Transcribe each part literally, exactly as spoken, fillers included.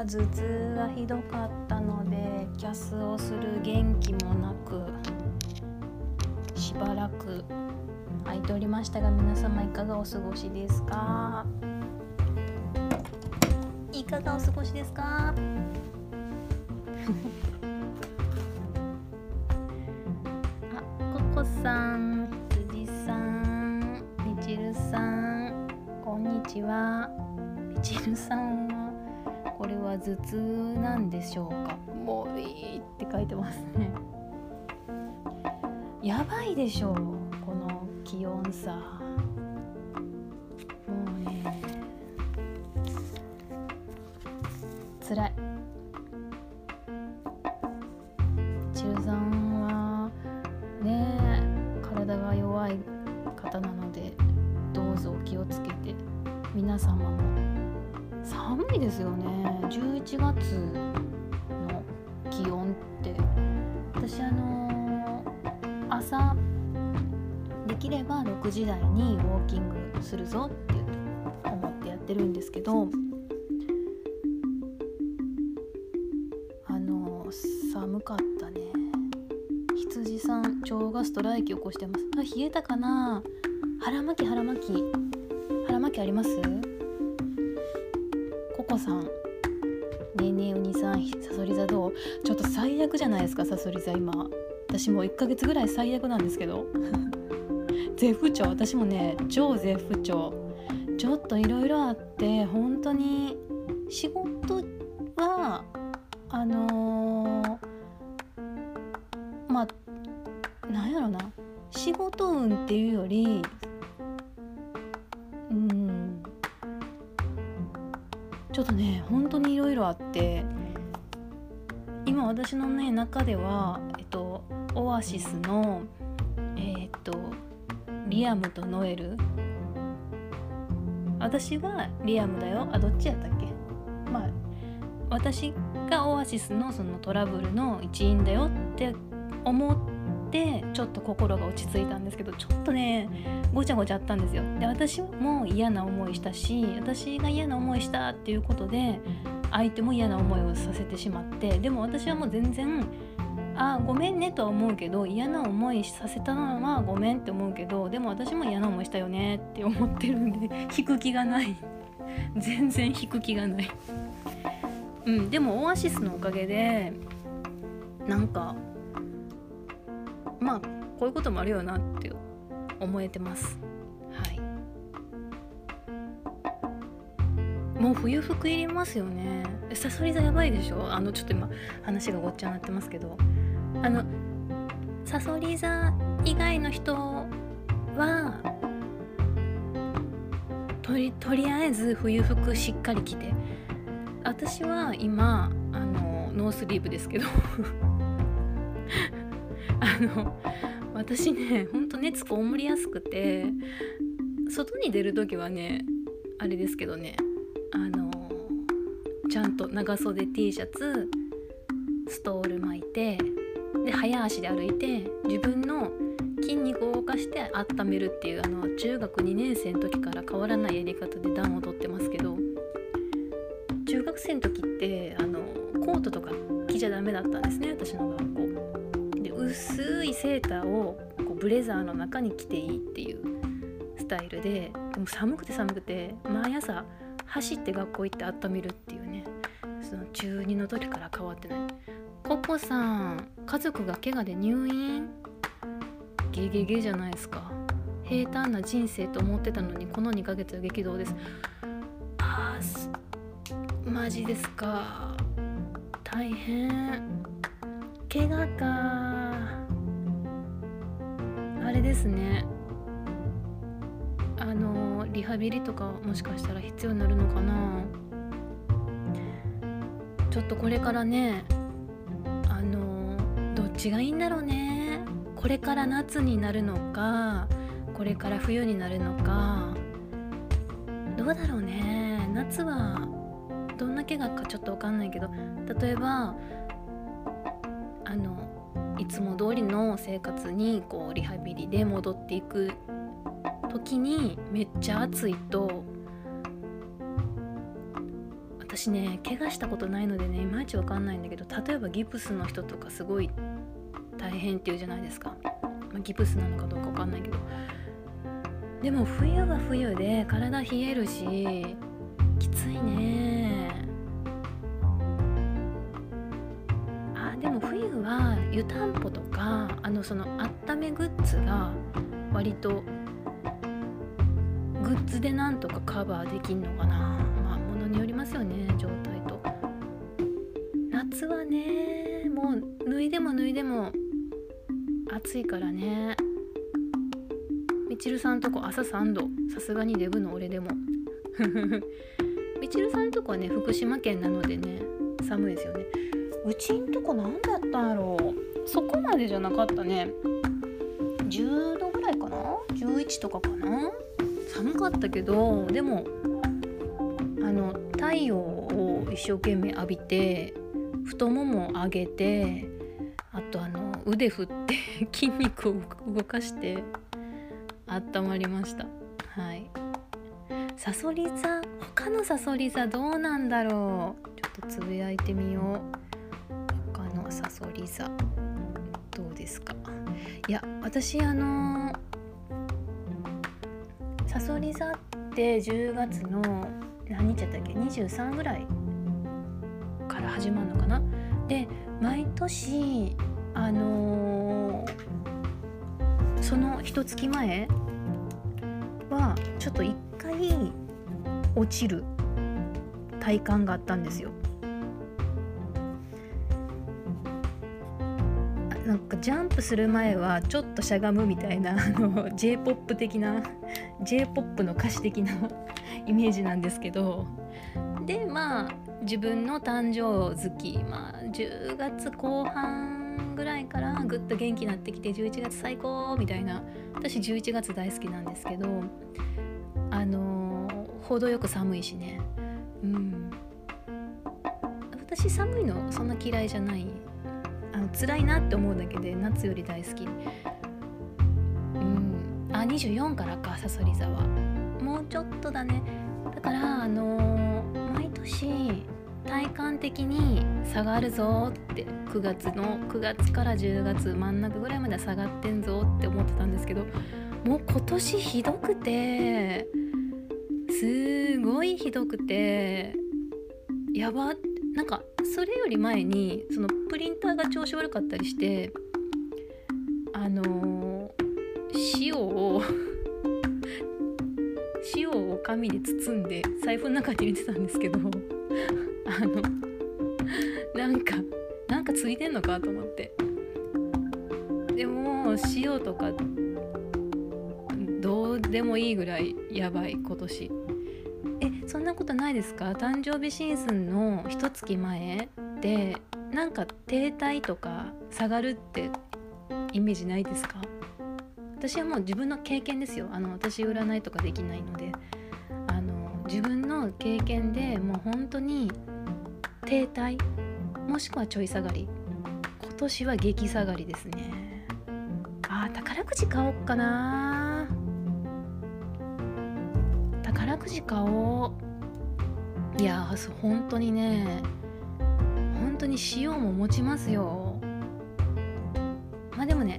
は頭痛がひどかったのでキャスをする元気もなくしばらく空いておりましたが、皆様いかがお過ごしですかいかがお過ごしですかあ、ココさん、羊さん、みちるさん、こんにちは。みちるさんはこれは頭痛なんでしょうか。もういいって書いてますね。やばいでしょう、この気温差。もうね、つらい。ちるさんはね、体が弱い方なのでどうぞ気をつけて。皆様も寒いですよね。じゅういちがつの気温って、私あの朝できればろくじ台にウォーキングするぞって思ってやってるんですけど、あの寒かったね。羊さん、腸がストライキ起こしてます。あ、冷えたかな。腹巻き腹巻き腹巻きあります？ココさん、ねえねえウニさん、サソリ座どう？ちょっと最悪じゃないですか、サソリ座今。私もういっかげつぐらい最悪なんですけど絶不調、私もね超絶不調。ちょっといろいろあって、本当に仕事はあのー、まあなんやろな、仕事運っていうより、うんちょっとね本当にいろいろあって、今私のね中ではえっとオアシスのえー、っとリアムとノエル、私がリアムだよ。あ、どっちやったっけ。まあ私がオアシスのそのトラブルの一員だよって思ってちょっと心が落ち着いたんですけど、ちょっとねごちゃごちゃあったんですよ。で、私も嫌な思いしたし、私が嫌な思いしたっていうことで相手も嫌な思いをさせてしまって、でも私はもう全然あごめんねとは思うけど、嫌な思いさせたのはごめんって思うけど、でも私も嫌な思いしたよねって思ってるんで引く気がない全然引く気がないうん、でもオアシスのおかげでなんかまあこういうこともあるよなって思えてます。はい、もう冬服いりますよね。サソリ座やばいでしょ。あのちょっと今話がごっちゃになってますけど、あのサソリ座以外の人はとり、とりあえず冬服しっかり着て、私は今あのノースリーブですけどあの私ねほんと熱こもりやすくて、外に出るときはねあれですけどね、あのちゃんと長袖 T シャツストール巻いて、で早足で歩いて自分の筋肉を動かして温めるっていう、あの中学にねん生の時から変わらないやり方で暖をとってますけど、中学生の時ってあのコートとか着ちゃダメだったんですね、私の学校で。薄いセーターをこうブレザーの中に着ていいっていうスタイルで、でも寒くて寒くて毎朝走って学校行って温めるっていうね、その中にの時から変わってない。ココさん、家族が怪我で入院、ゲゲゲじゃないですか。平坦な人生と思ってたのにこのにかげつは激動です。あー、マジですか。大変。怪我か。あれですね、あのリハビリとかもしかしたら必要になるのかな。ちょっとこれからね、あのどっちがいいんだろうね。これから夏になるのか、これから冬になるのか、どうだろうね。夏はどんな怪我かちょっと分かんないけど、例えばあのいつも通りの生活にこうリハビリで戻っていく時にめっちゃ暑いと、私ね怪我したことないのでねいまいちわかんないんだけど、例えばギプスの人とかすごい大変っていうじゃないですか、まあ、ギプスなのかどうかわかんないけど、でも冬は冬で体冷えるしきついね。あ、でも冬は湯たんぽとかあのその温めグッズが割とグッズでなんとかカバーできんのかな。まあ物によりますよね、状態と。夏はねもう脱いでも脱いでも暑いからね。みちるさんとこ朝さんど、さすがにデブの俺でもみちるさんとこはね福島県なのでね寒いですよね。うちんとこなんだったんやろう、そこまでじゃなかったね。じゅうどぐらいかな、じゅういちとかかな。寒かったけど、でもあの太陽を一生懸命浴びて太ももを上げて、あとあの腕振って筋肉を動かして温まりました。はい。サソリ座、他のサソリ座どうなんだろう、ちょっとつぶやいてみよう。他のサソリ座どうですか。いや私あのーサソリ座ってじゅうがつの何日だったっけ、にじゅうさんぐらいから始まるのかな。で毎年あのー、その一月前はちょっと一回落ちる体感があったんですよ。なんかジャンプする前はちょっとしゃがむみたいな、あの J-ポップ 的な J-ポップ の歌詞的なイメージなんですけど、でまあ自分の誕生月、まあ、じゅうがつこう半ぐらいからぐっと元気になってきてじゅういちがつ最高みたいな。私じゅういちがつ大好きなんですけど、あのー、程よく寒いしね、うん、私寒いのそんな嫌いじゃない、あの辛いなって思うだけで夏より大好き。うん、あ、にじゅうよんからか、さそり座はもうちょっとだね。だからあのー、毎年体感的に下がるぞってくがつのくがつからじゅうがつ真ん中ぐらいまでは下がってんぞって思ってたんですけど、もう今年ひどくて、すごいひどくて、やばって。なんかそれより前にそのプリンターが調子悪かったりして、あのー、塩を塩を紙で包んで財布の中に入れてたんですけどあのなんかなんかついてんのかと思って、でも塩とかどうでもいいぐらいやばい今年。そんなことないですか？誕生日シーズンの一月前でなんか停滞とか下がるってイメージないですか？私はもう自分の経験ですよ。あの私占いとかできないので、あの自分の経験でもう本当に停滞もしくはちょい下がり、今年は激下がりですね。あー、宝くじ買おうかな。宝くじ買おう。いやー本当にね、本当に塩も持ちますよ。まあでもね、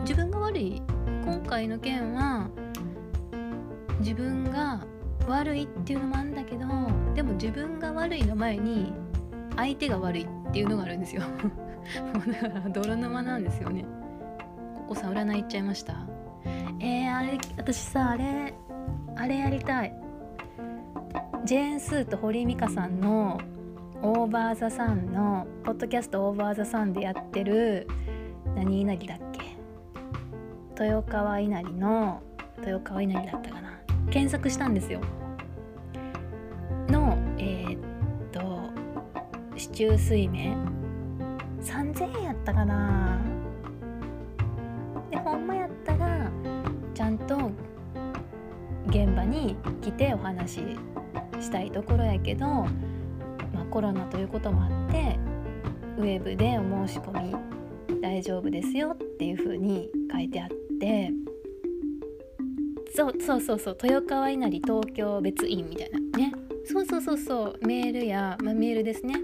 自分が悪い、今回の件は自分が悪いっていうのもあるんだけど、でも自分が悪いの前に相手が悪いっていうのがあるんですよもうだから泥沼なんですよね。ここさ、占い行っちゃいました。えーあれ、私さあれあれやりたい。ジェーン・スーと堀井美香さんのオーバー・ザ・サンのポッドキャスト、オーバー・ザ・サンでやってる何稲荷だっけ、豊川稲荷の豊川稲荷だったかな、検索したんですよの、えー、っと四柱推命さんぜんえんやったかな。でほんまやったらちゃんと現場に来てお話ししたいところやけど、まあ、コロナということもあってウェブでお申し込み大丈夫ですよっていう風に書いてあって、そうそうそうそう、豊川稲荷東京別院みたいなね、そうそうそうそう、メールや、まあ、メールですね、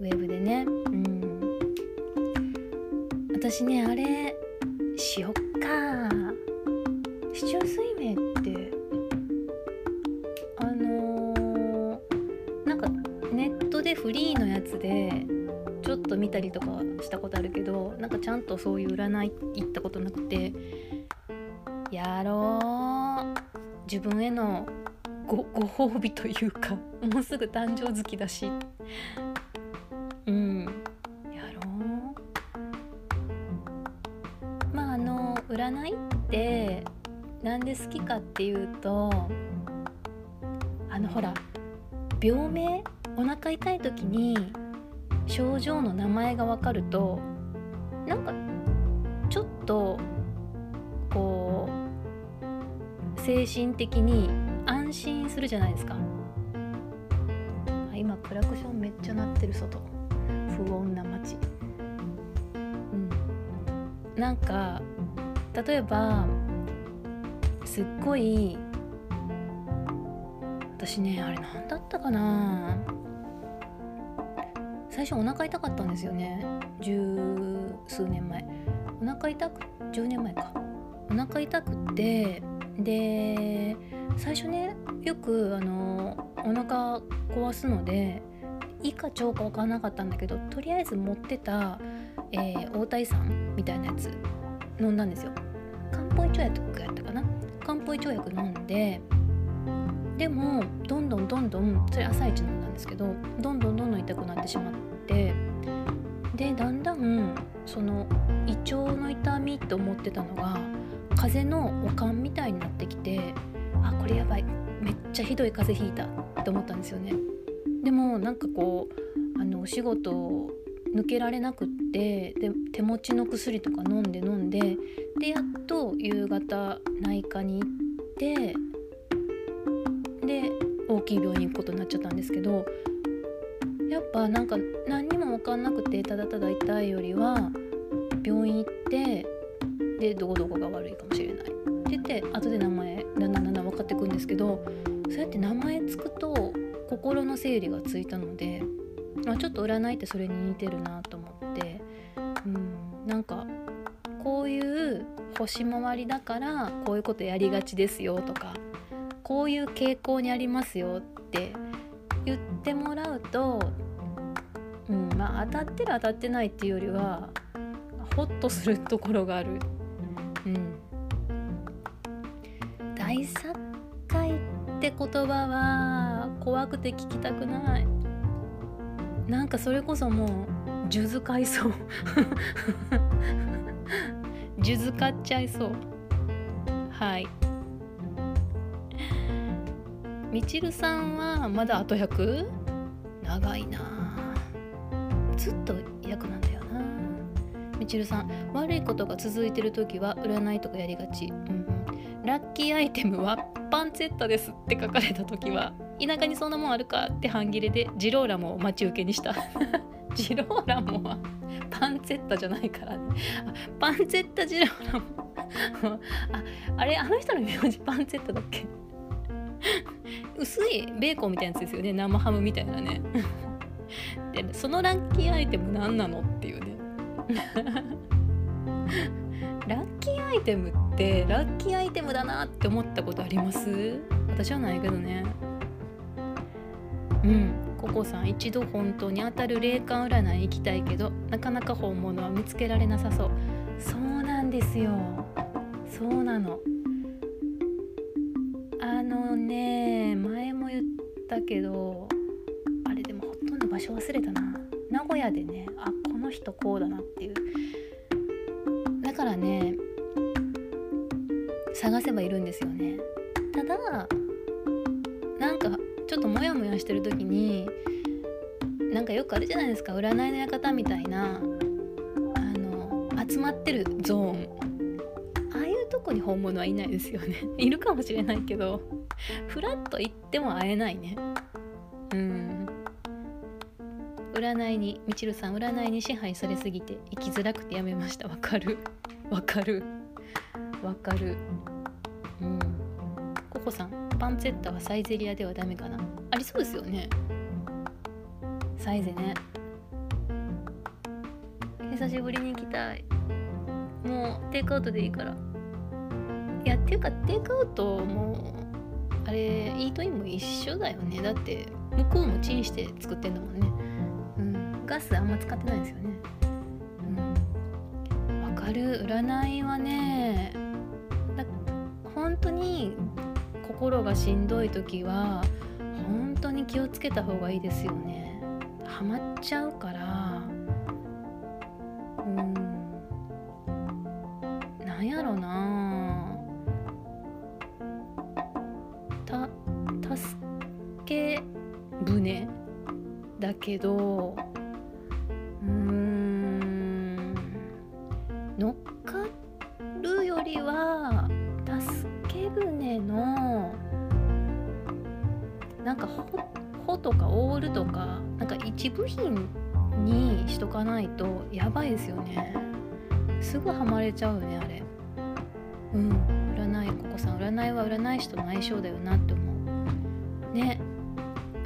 ウェブでね、うん、私ねあれしよっか、四柱推命ってあのー、なんかネットでフリーのやつでちょっと見たりとかしたことあるけど、なんかちゃんとそういう占い行ったことなくて、やろう、自分への ご, ご褒美というか、もうすぐ誕生月だし、うん、やろう。まああの占いってなんで好きかっていうと、あのほら病名、お腹痛い時に症状の名前が分かると、なんかちょっとこう精神的に安心するじゃないですか。今クラクションめっちゃ鳴ってる、外不穏な街、うん、なんか例えばすっごい、私ねあれなんだったかな、最初お腹痛かったんですよね、十数年前、お腹痛くじゅうねんまえか、お腹痛くって、で最初ねよくあのお腹壊すので胃か腸か分からなかったんだけど、とりあえず持ってた、えー、応対酸みたいなやつ飲んだんですよ。漢方胃腸薬やったかな、漢方胃腸薬飲んで、でもどんどんどんどん、それ朝一飲んだんですけど、どんどんどんどん痛くなってしまって、でだんだんその胃腸の痛みと思ってたのが風邪のおかんみたいになってきて、あこれやばい、めっちゃひどい風邪ひいたって思ったんですよね。でもなんかこうあのお仕事抜けられなくって、で手持ちの薬とか飲んで飲んでで、やっと夕方内科に行って、で大きい病院行くことになっちゃったんですけど、やっぱなんか何にも分かんなくて、ただただ痛いよりは病院行って、でどこどこが悪いかもしれないで、後で名前だんだんだんだん分かってくんですけど、そうやって名前つくと心の整理がついたので、まあ、ちょっと占いってそれに似てるなと思って、うん、なんかこういう星回りだからこういうことやりがちですよとか、こういう傾向にありますよって言ってもらうと、うん、まあ当たってる当たってないっていうよりはホッとするところがある。うん、大殺界って言葉は怖くて聞きたくない。なんかそれこそもう数珠買いそう数珠買っちゃいそう。はい、みちるさんはまだあとひゃく、長いな、ずっとひゃくなんだよな。みちるさん、悪いことが続いてるときは占いとかやりがち、うん、ラッキーアイテムはパンツェッタですって書かれた時は、田舎にそんなもんあるかって半切れでジローラモを待ち受けにしたジローラモはパンツェッタじゃないからね。パンツェッタジローラモあ, あれあの人の名字パンツェッタだっけ薄いベーコンみたいなやつですよね、生ハムみたいなねでそのラッキーアイテム何なのっていうねラッキーアイテムってラッキーアイテムだなって思ったことあります？私はないけどね。うん、ココさん、一度本当に当たる霊感占い行きたいけどなかなか本物は見つけられなさそう。そうなんですよ、そうなの。あのね、前も言ったけど、あれでもほとんど場所忘れたな、名古屋でね、あこの人こうだなっていう、だからね探せばいるんですよね。ただなんかちょっとモヤモヤしてる時に、なんかよくあるじゃないですか、占いの館みたいなあの集まってるゾーン、ああいうとこに本物はいないですよねいるかもしれないけどフラッと行っても会えないね。うん、占いに、みちるさん、占いに支配されすぎて生きづらくてやめました。わかるわかるわかる。うん、こコさん、パンツェッタはサイゼリアではダメかな。ありそうですよね、サイゼね。久しぶりに行きたい。もうテイクアウトでいいから。いや、っていうかテイクアウトもあれイートインも一緒だよね。だって向こうもチンして作ってんだもんね、うん、ガスあんま使ってないんですよね。わ、うん、かる。占いはね、だ本当に心がしんどい時は本当に気をつけた方がいいですよね。ハマっちゃうから。うん、なんやろな、た助け舟だけど、うーん、乗っかるよりは助け舟のなんかほほとかオールとかなんか一部品にしとかないとやばいですよね。すぐハマれちゃうよね、あれ。うん、占い、ここさん、占いは占い師との相性だよなって思うね。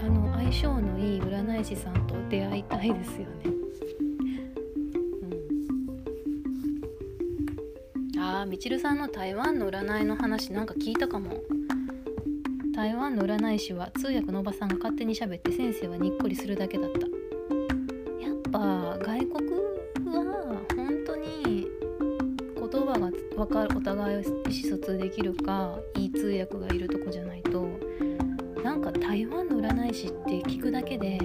あの相性のいい占い師さんと出会いたいですよね、うん、あー、みちるさんの台湾の占いの話なんか聞いたかも。台湾の占い師は通訳のおばさんが勝手に喋って先生はにっこりするだけだった。外国は本当に言葉が分かる、お互い意思疎通できるか、いい通訳がいるとこじゃないと、なんか台湾の占い師って聞くだけで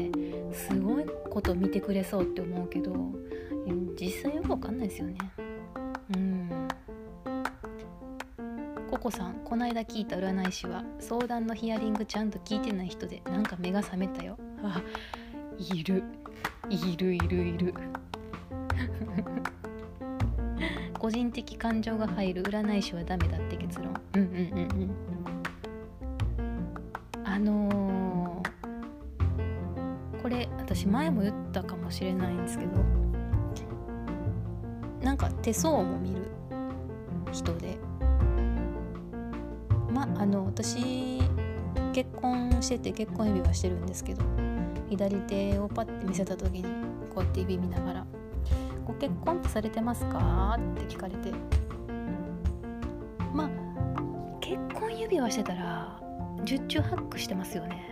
すごいこと見てくれそうって思うけど、実際よく分かんないですよね。うん、ココさん、こないだ聞いた占い師は相談のヒアリングちゃんと聞いてない人でなんか目が覚めたよ。あ、いるいるいるいる個人的感情が入る占い師はダメだって結論。うんうんうんうん。あのー、これ私前も言ったかもしれないんですけど、なんか手相も見る人で、まあの私結婚してて結婚指輪してるんですけど、左手をパッて見せた時にこうやって指見ながら「ご結婚ってされてますか?」って聞かれて、まあ結婚指輪してたら十中八九してますよね。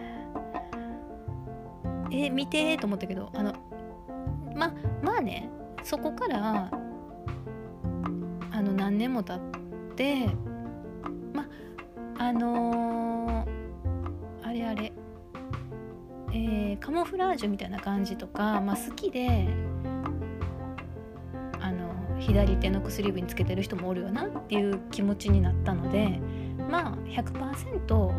え、見てーと思ったけど、あのままあね、そこからあの何年も経ってまあのー、あれあれえー、カモフラージュみたいな感じとか、まあ、好きであの左手の薬指につけてる人もおるよなっていう気持ちになったので、まあ ひゃくパーセント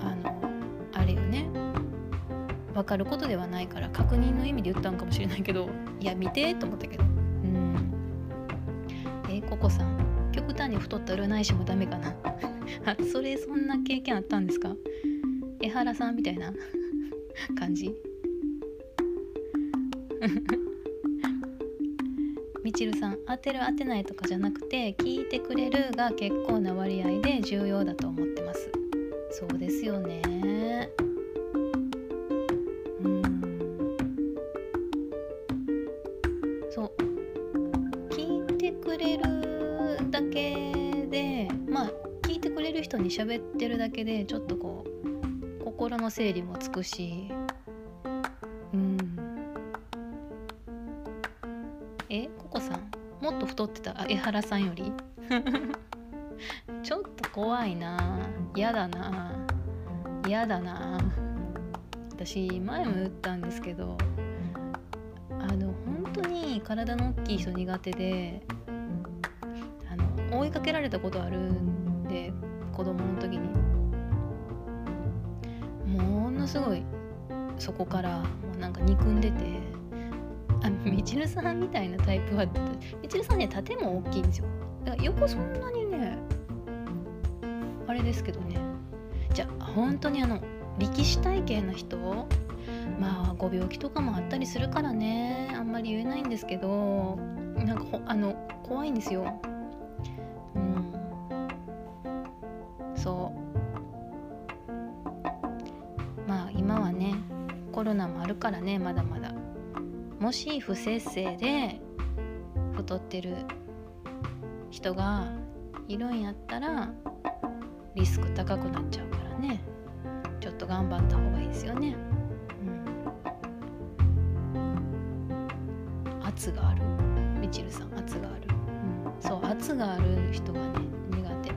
あのあれよね、分かることではないから確認の意味で言ったんかもしれないけど、いや見てと思ったけど、うん、えー、ココさん、極端に太った占い師もダメかなそれ、そんな経験あったんですか、江原さんみたいな感じみちるさん、当てる当てないとかじゃなくて聞いてくれるが結構な割合で重要だと思ってます。そうですよね。うん、そう、聞いてくれるだけで、まあ聞いてくれる人に喋ってるだけでちょっとこう心の整理もつくし、うん。え、ココさん、もっと太ってた、あ、江原さんよりちょっと怖いな、嫌だな、嫌だな。私前も言ったんですけど、あの本当に体の大きい人苦手で、あの追いかけられたことあるんで、子供の時に。ものすごいそこからもうなんか憎んでて、あ、みちるさんみたいなタイプは、みちるさんね、縦も大きいんですよ。だから横そんなにねあれですけどね。じゃあ本当にあの力士体型の人、まあご病気とかもあったりするからね、あんまり言えないんですけど、なんかあの怖いんですよ。うん、そうまあ今はねコロナもあるからね、まだまだもし不摂生で太ってる人がいるんやったらリスク高くなっちゃうからね、ちょっと頑張った方がいいですよね、うん、圧があるみちるさん圧がある、うん、そう圧がある人がね苦手。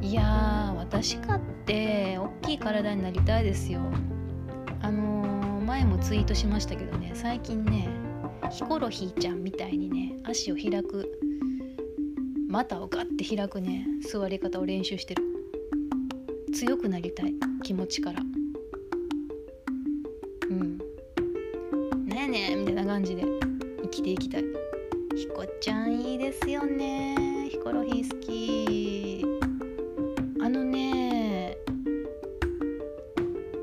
いやー私かって大きい体になりたいですよ。あのー、前もツイートしましたけどね、最近ねヒコロヒーちゃんみたいにね足を開く、股をガッて開くね座り方を練習してる。強くなりたい気持ちから、うんねえねえみたいな感じで生きていきたい。ひこちゃんいいですよね、ヒコロヒー好き。あのね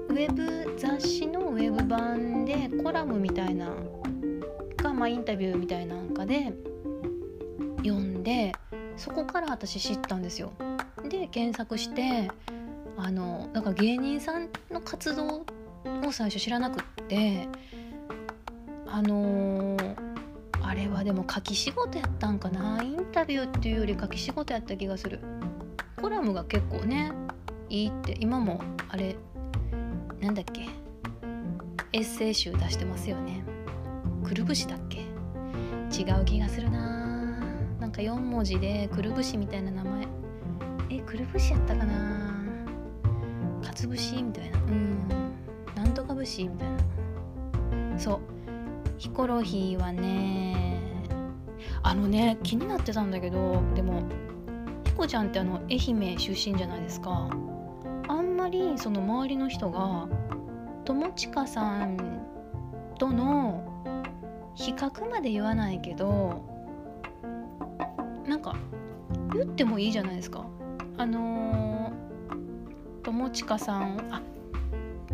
ウェブ雑誌のウェブ版でコラムみたいなか、まあ、インタビューみたいなんかで読んで、そこから私知ったんですよ。で検索して、あのなんか芸人さんの活動を最初知らなくって、あのー、あれはでも書き仕事やったんかな、インタビューっていうより書き仕事やった気がする。コラムが結構ねいいって、今もあれなんだっけエッセイ集出してますよね。くるぶしだっけ、違う気がするな、なんかよん文字でくるぶしみたいな名前、えくるぶしやったかな、かつぶしみたいな、うんなんとかぶしみたいな。そうヒコロヒーはねあのね気になってたんだけど、でもヒコちゃんってあの愛媛出身じゃないですか。あんまりその周りの人が友近さんとの比較まで言わないけど、なんか言ってもいいじゃないですか。あのー、友近さん、あ、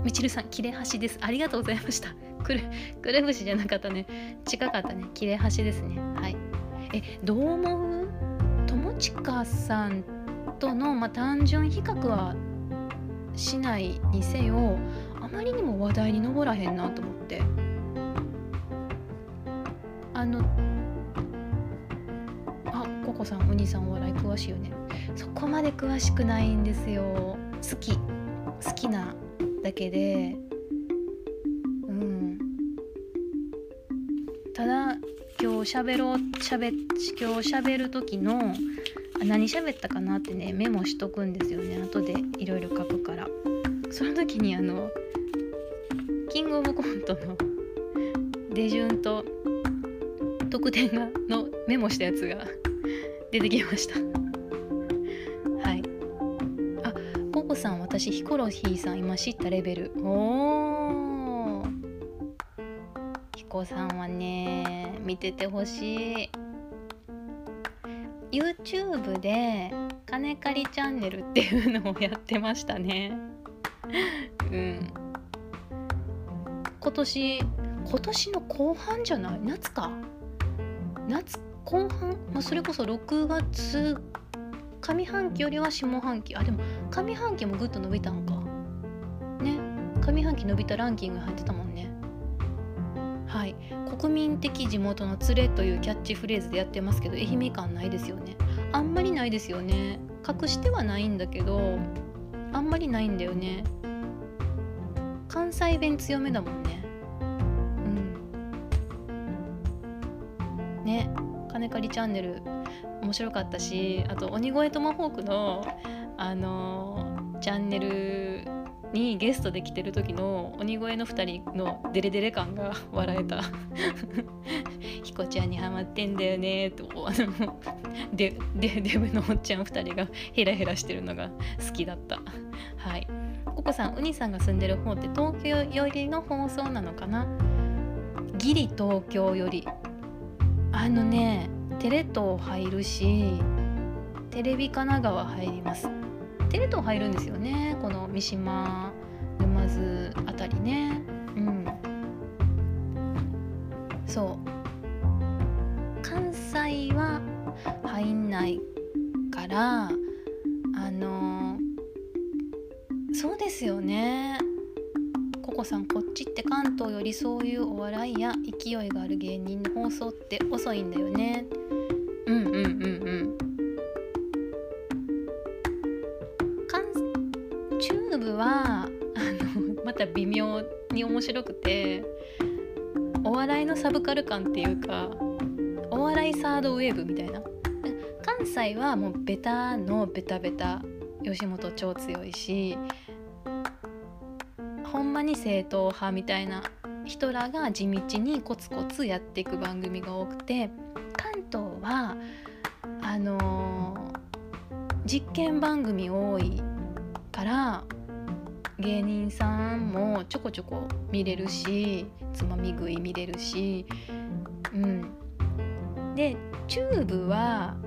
みちるさん切れ端です、ありがとうございました。くるくるぶしじゃなかったね、近かったね、切れ端ですね。はい、えどう思う、友近さんとの、まあ、単純比較はしないにせよあまりにも話題に上らへんなと思って、あのココさんお兄さんお笑い詳しいよね。そこまで詳しくないんですよ。好き好きなだけで、うん。ただ今日喋ろう喋今日喋る時の何喋ったかなってねメモしとくんですよね。後でいろいろ書くから。その時にあのキングオブコントの出順と得点がのメモしたやつが。出てきましたはい、あ、ココさん私ヒコロヒーさん今知ったレベル。おーヒコさんはね見ててほしい。 YouTube で金借りチャンネルっていうのをやってましたねうん今年今年の後半じゃない、夏か夏か後半、まあ、それこそろくがつ上半期よりは下半期、あでも上半期もぐっと伸びたんかね、上半期伸びたランキング入ってたもんね。はい、国民的地元の連れというキャッチフレーズでやってますけど、愛媛感ないですよね、あんまりないですよね。隠してはないんだけどあんまりないんだよね。関西弁強めだもんね。うんねっ金借りチャンネル面白かったし、あと鬼越トマホークのあのー、チャンネルにゲストで来てる時の鬼越のふたりのデレデレ感が笑えたヒコちゃんにハマってんだよねとあのデデデブのおっちゃんふたりがヘラヘラしてるのが好きだった。はい、ココさんウニさんが住んでる方って東京寄りの放送なのかな。ギリ東京寄り、あのねテレ東入るしテレビ神奈川入ります。テレ東入るんですよね、この三島沼津あたりね。うんそう関西は入んないから、あのーですよね。ココさん、こっちって関東よりそういうお笑いや勢いがある芸人の放送って遅いんだよね。うんうんうんうん。チューブはあのまた微妙に面白くて、お笑いのサブカル感っていうか、お笑いサードウェーブみたいな。関西はもうベタのベタベタ、吉本超強いし、ほんまに正統派みたいな人らが地道にコツコツやっていく番組が多くて、関東はあのー、実験番組多いから芸人さんもちょこちょこ見れるし、つまみ食い見れるし、うん、でチューブは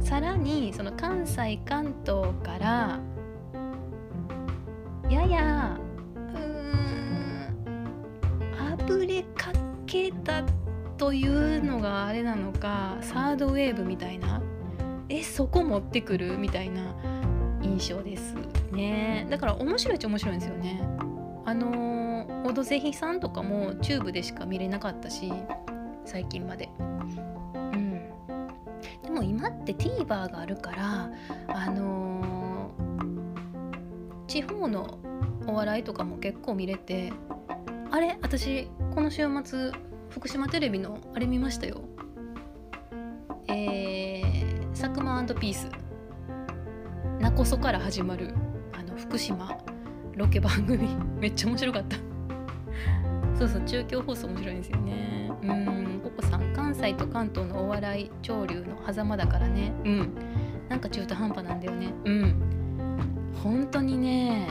さらにその関西関東からややうーんあぶれかけたというのがあれなのか、サードウェーブみたいな、えそこ持ってくるみたいな印象ですね。だから面白いっちゃ面白いんですよね。あのー、オドぜひさんとかもチューブでしか見れなかったし、最近まで。うん。でも今って TVer があるから、あのー、地方のお笑いとかも結構見れて、あれ私この週末福島テレビのあれ見ましたよ。えー、佐久間&ピース。なこそから始まるあの福島ロケ番組めっちゃ面白かったそうそう、中京放送面白いんですよね。うーん、ココさん、関西と関東のお笑い潮流の狭間だからね。うん、なんか中途半端なんだよね。うん、本当にね、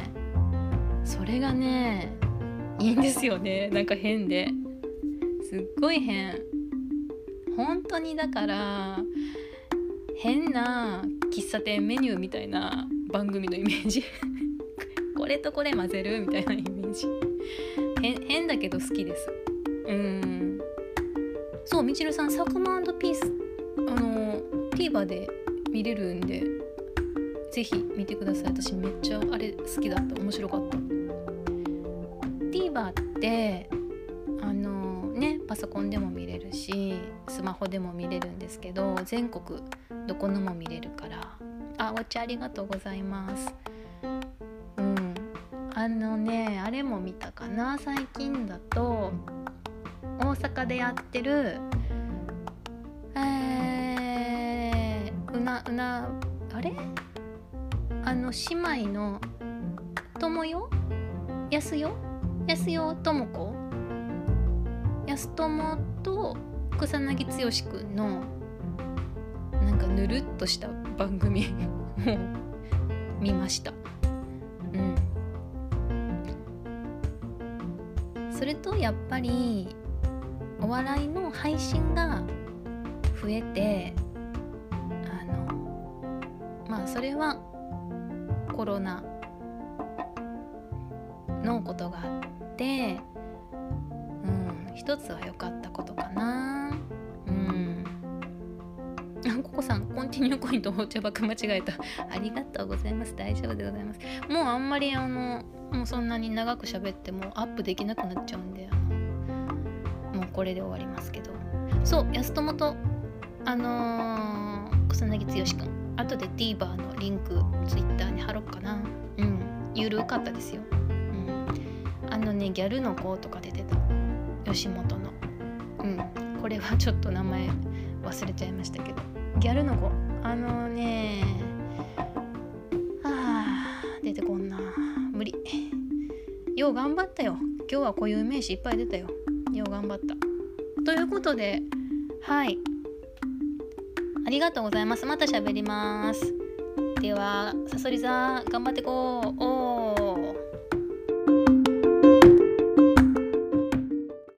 それがねいいんですよね。なんか変で、すっごい変、本当に。だから変な喫茶店メニューみたいな番組のイメージこれとこれ混ぜるみたいなイメージ、変だけど好きです。うーん、そう、みちるさん、佐久間&ピース、あの TVer で見れるんでぜひ見てください。私めっちゃあれ好きだった、面白かった。 TVer ってあのね、パソコンでも見れるしスマホでも見れるんですけど、全国どこのも見れるから。あ、お茶ありがとうございます。うん、あのね、あれも見たかな。最近だと大阪でやってるえーうなうなあれあの姉妹の友よやすよやすよともこやすともと草薙剛くんのなんかぬるっとした番組を見ました、うん、それとやっぱりお笑いの配信が増えて、あのまあそれはコロナのことがあって、うん、一つは良かったことかな。ココさん、コンティニューコインとお茶箱間違えたありがとうございます。大丈夫でございます。もうあんまりあのもうそんなに長く喋ってもアップできなくなっちゃうんで、あのもうこれで終わりますけど、そう、安友とあのー、草薙剛くん、あとで TVer のリンク Twitter に貼ろうかな。うん、ゆるかったですよ、うん、あのね、ギャルの子とか出てた、吉本の、うん、これはちょっと名前忘れちゃいましたけど、ギャルの子、あのね、はぁ、出てこんな、無理。よう頑張ったよ。今日は固有名詞いっぱい出たよ。よう頑張った。ということで、はい。ありがとうございます。また喋ります。では、さそり座、頑張ってこう。おー。